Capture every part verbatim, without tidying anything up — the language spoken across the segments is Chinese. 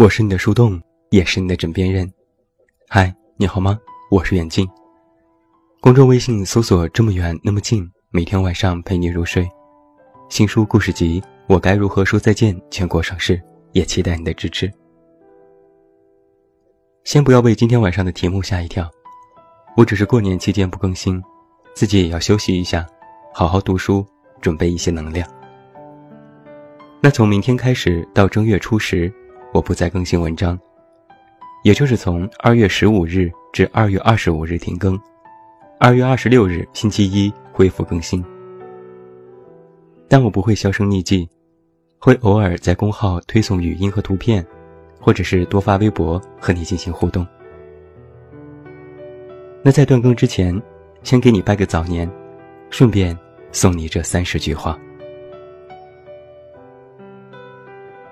我是你的树洞，也是你的枕边人。嗨，你好吗？我是远近。公众微信搜索这么远那么近，每天晚上陪你入睡。新书故事集《我该如何说再见》全国上市，也期待你的支持。先不要被今天晚上的题目吓一跳，我只是过年期间不更新，自己也要休息一下，好好读书，准备一些能量。那从明天开始到正月初十，我不再更新文章，也就是从二月十五日至二月二十五日停更，二月二十六日星期一恢复更新。但我不会销声匿迹，会偶尔在公号推送语音和图片，或者是多发微博和你进行互动。那在断更之前，先给你拜个早年，顺便送你这三十句话。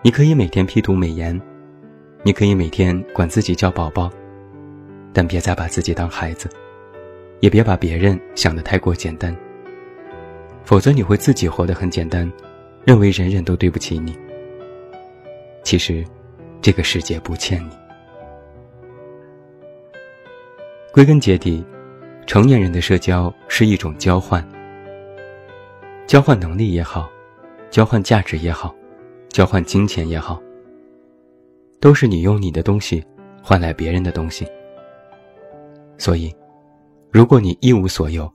你可以每天批读美言，你可以每天管自己叫宝宝，但别再把自己当孩子，也别把别人想得太过简单，否则你会自己活得很简单，认为人人都对不起你。其实这个世界不欠你。归根结底，成年人的社交是一种交换，交换能力也好，交换价值也好，交换金钱也好，都是你用你的东西换来别人的东西。所以如果你一无所有，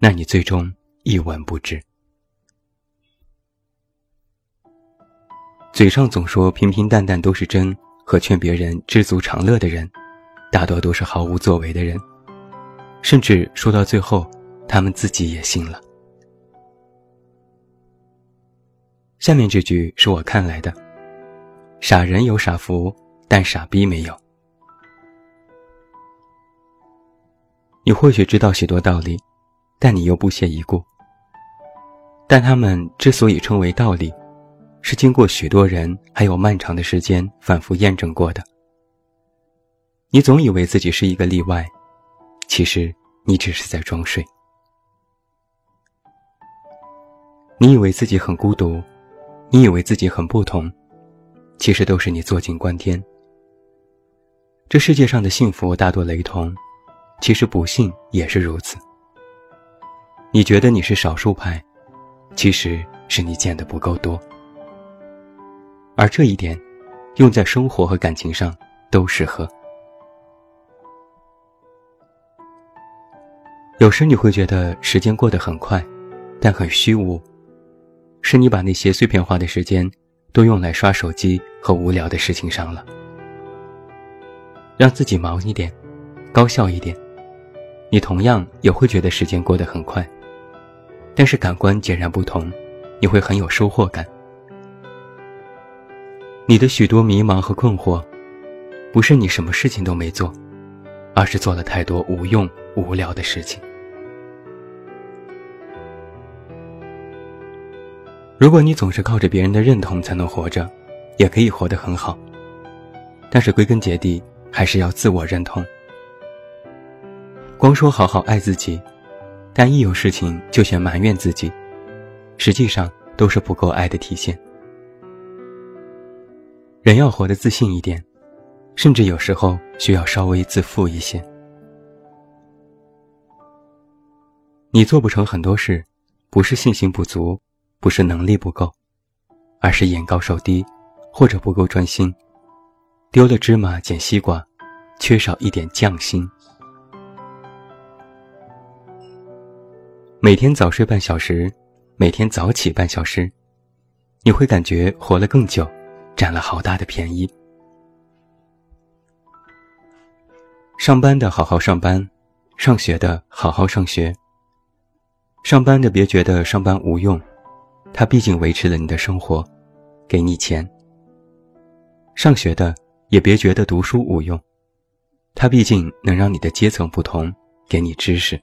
那你最终一文不值。嘴上总说平平淡淡都是真和劝别人知足常乐的人，大多都是毫无作为的人，甚至说到最后他们自己也信了。下面这句是我看来的，傻人有傻福，但傻逼没有。你或许知道许多道理，但你又不屑一顾。但他们之所以称为道理，是经过许多人还有漫长的时间反复验证过的。你总以为自己是一个例外，其实你只是在装睡。你以为自己很孤独，你以为自己很不同，其实都是你坐井观天。这世界上的幸福大多雷同，其实不幸也是如此。你觉得你是少数派，其实是你见得不够多。而这一点用在生活和感情上都适合。有时你会觉得时间过得很快，但很虚无，是你把那些碎片化的时间都用来刷手机和无聊的事情上了。让自己忙一点，高效一点，你同样也会觉得时间过得很快，但是感官截然不同，你会很有收获感。你的许多迷茫和困惑，不是你什么事情都没做，而是做了太多无用无聊的事情。如果你总是靠着别人的认同才能活着，也可以活得很好，但是归根结底还是要自我认同。光说好好爱自己，但一有事情就先埋怨自己，实际上都是不够爱的体现。人要活得自信一点，甚至有时候需要稍微自负一些。你做不成很多事，不是信心不足，不是能力不够，而是眼高手低，或者不够专心，丢了芝麻捡西瓜，缺少一点匠心。每天早睡半小时，每天早起半小时，你会感觉活了更久，占了好大的便宜。上班的好好上班，上学的好好上学。上班的别觉得上班无用，它毕竟维持了你的生活，给你钱。上学的也别觉得读书无用，它毕竟能让你的阶层不同，给你知识。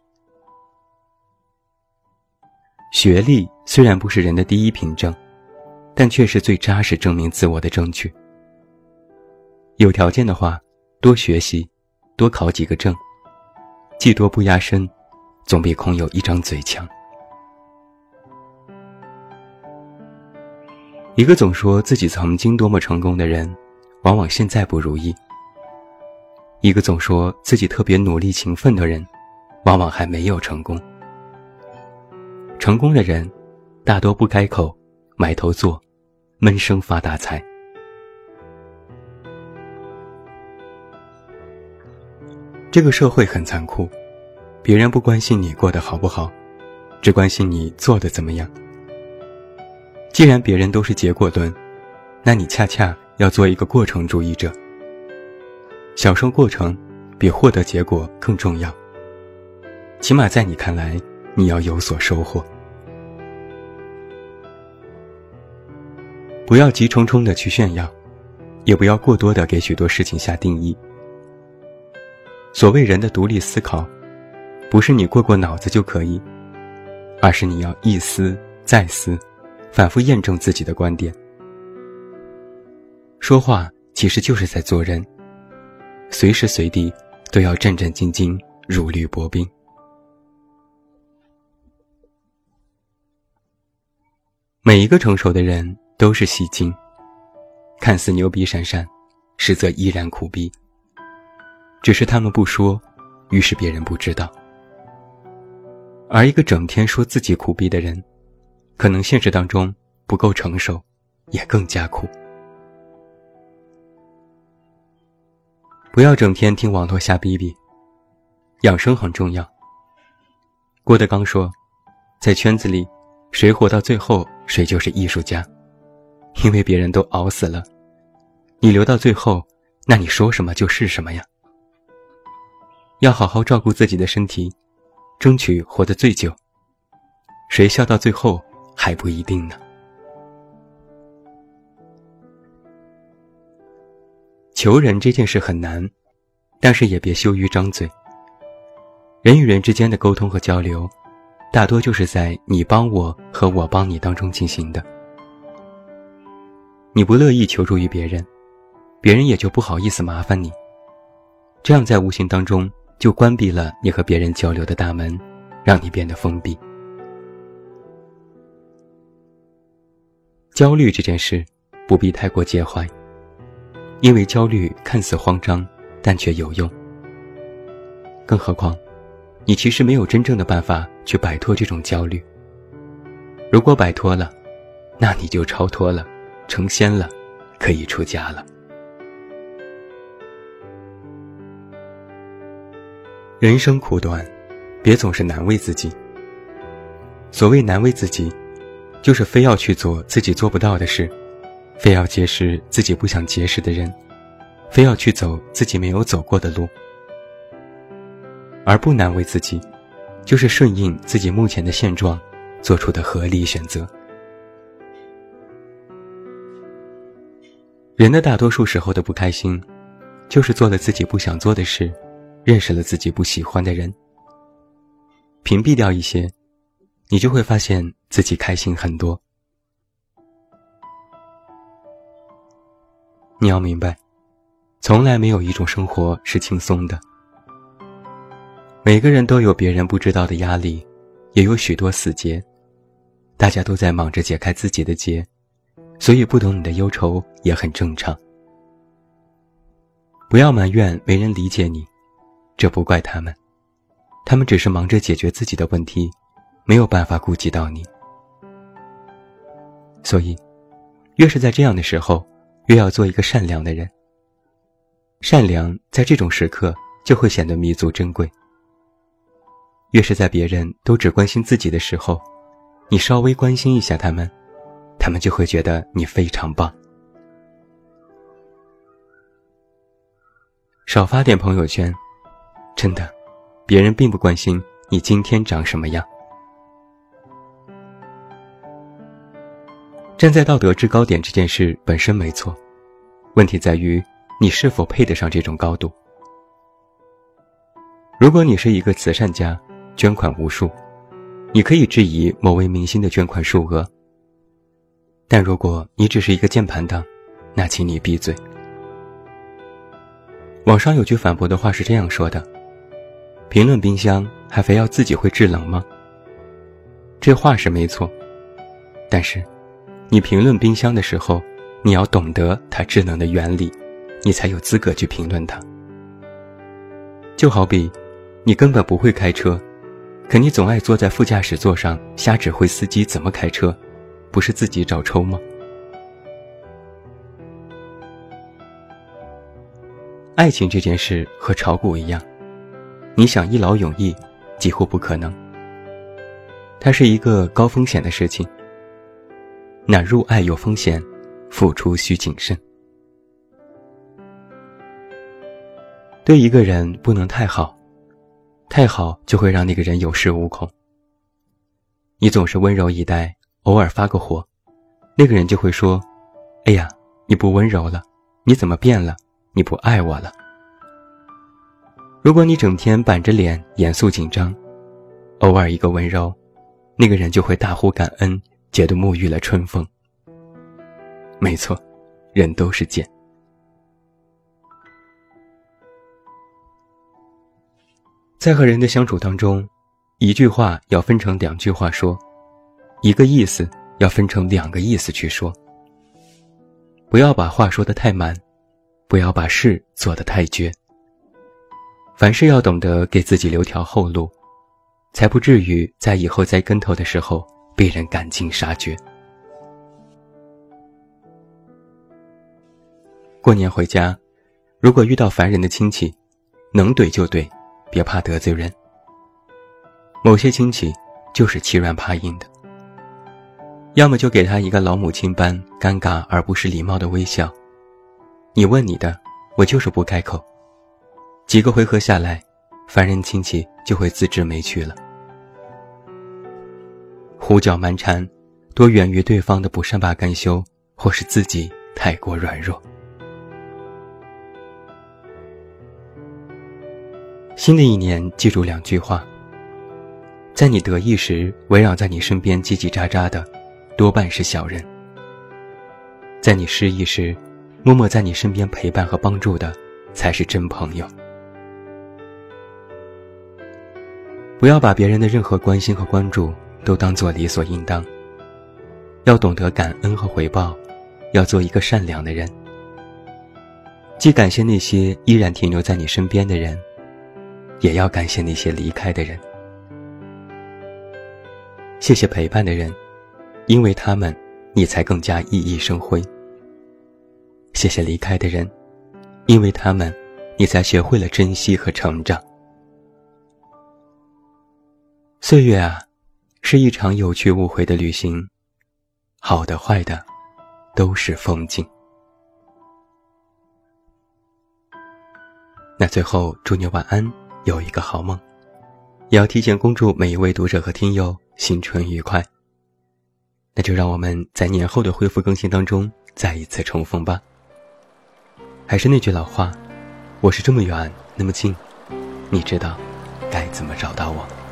学历虽然不是人的第一凭证，但却是最扎实证明自我的证据。有条件的话，多学习，多考几个证，技多不压身，总比空有一张嘴强。一个总说自己曾经多么成功的人，往往现在不如意。一个总说自己特别努力勤奋的人，往往还没有成功。成功的人大多不开口，埋头做，闷声发大财。这个社会很残酷，别人不关心你过得好不好，只关心你做得怎么样。既然别人都是结果论，那你恰恰要做一个过程主义者。享受过程比获得结果更重要，起码在你看来，你要有所收获。不要急冲冲地去炫耀，也不要过多地给许多事情下定义。所谓人的独立思考，不是你过过脑子就可以，而是你要一思再思，反复验证自己的观点。说话其实就是在做人，随时随地都要战战兢兢，如履薄冰。每一个成熟的人都是戏精，看似牛逼闪闪，实则依然苦逼，只是他们不说，于是别人不知道。而一个整天说自己苦逼的人，可能现实当中不够成熟，也更加苦。不要整天听网络瞎逼逼，养生很重要。郭德纲说，在圈子里，谁活到最后，谁就是艺术家，因为别人都熬死了，你留到最后，那你说什么就是什么呀。要好好照顾自己的身体，争取活得最久。谁笑到最后还不一定呢。求人这件事很难，但是也别羞于张嘴。人与人之间的沟通和交流，大多就是在你帮我和我帮你当中进行的。你不乐意求助于别人，别人也就不好意思麻烦你，这样在无形当中就关闭了你和别人交流的大门，让你变得封闭。焦虑这件事不必太过介怀，因为焦虑看似慌张，但却有用。更何况，你其实没有真正的办法去摆脱这种焦虑。如果摆脱了，那你就超脱了，成仙了，可以出家了。人生苦短，别总是难为自己。所谓难为自己，就是非要去做自己做不到的事，非要结识自己不想结识的人，非要去走自己没有走过的路。而不难为自己，就是顺应自己目前的现状做出的合理选择。人的大多数时候的不开心，就是做了自己不想做的事，认识了自己不喜欢的人。屏蔽掉一些，你就会发现自己开心很多。你要明白，从来没有一种生活是轻松的。每个人都有别人不知道的压力，也有许多死结。大家都在忙着解开自己的结，所以不懂你的忧愁也很正常。不要埋怨没人理解你，这不怪他们，他们只是忙着解决自己的问题，没有办法顾及到你。所以，越是在这样的时候，越要做一个善良的人。善良在这种时刻就会显得弥足珍贵。越是在别人都只关心自己的时候，你稍微关心一下他们，他们就会觉得你非常棒。少发点朋友圈，真的，别人并不关心你今天长什么样。站在道德制高点这件事本身没错，问题在于你是否配得上这种高度。如果你是一个慈善家，捐款无数，你可以质疑某位明星的捐款数额，但如果你只是一个键盘党，那请你闭嘴。网上有句反驳的话是这样说的，评论冰箱还非要自己会制冷吗？这话是没错，但是你评论冰箱的时候，你要懂得它制冷的原理，你才有资格去评论它。就好比你根本不会开车，可你总爱坐在副驾驶座上瞎指挥司机怎么开车，不是自己找抽吗？爱情这件事和炒股一样，你想一劳永逸几乎不可能，它是一个高风险的事情。哪入爱有风险，付出需谨慎。对一个人不能太好，太好就会让那个人有恃无恐。你总是温柔以待，偶尔发个火，那个人就会说，哎呀，你不温柔了，你怎么变了，你不爱我了。如果你整天板着脸严肃紧张，偶尔一个温柔，那个人就会大呼感恩，觉得沐浴了春风。没错，人都是贱。在和人的相处当中，一句话要分成两句话说，一个意思要分成两个意思去说。不要把话说得太满，不要把事做得太绝。凡事要懂得给自己留条后路，才不至于在以后栽跟头的时候被人赶尽杀绝。过年回家，如果遇到烦人的亲戚，能怼就怼，别怕得罪人。某些亲戚就是欺软怕硬的，要么就给他一个老母亲般尴尬而不失礼貌的微笑，你问你的，我就是不开口。几个回合下来，烦人亲戚就会自知没趣了。胡搅蛮缠多源于对方的不善罢甘休，或是自己太过软弱。新的一年记住两句话，在你得意时，围绕在你身边叽叽喳喳的多半是小人，在你失意时，默默在你身边陪伴和帮助的才是真朋友。不要把别人的任何关心和关注都当作理所应当，要懂得感恩和回报，要做一个善良的人，既感谢那些依然停留在你身边的人，也要感谢那些离开的人。谢谢陪伴的人，因为他们，你才更加熠熠生辉。谢谢离开的人，因为他们，你才学会了珍惜和成长。岁月啊，是一场有去无回的旅行，好的坏的都是风景。那最后祝你晚安，有一个好梦，也要提前恭祝每一位读者和听友新春愉快。那就让我们在年后的恢复更新当中再一次重逢吧。还是那句老话，我是这么远那么近，你知道该怎么找到我。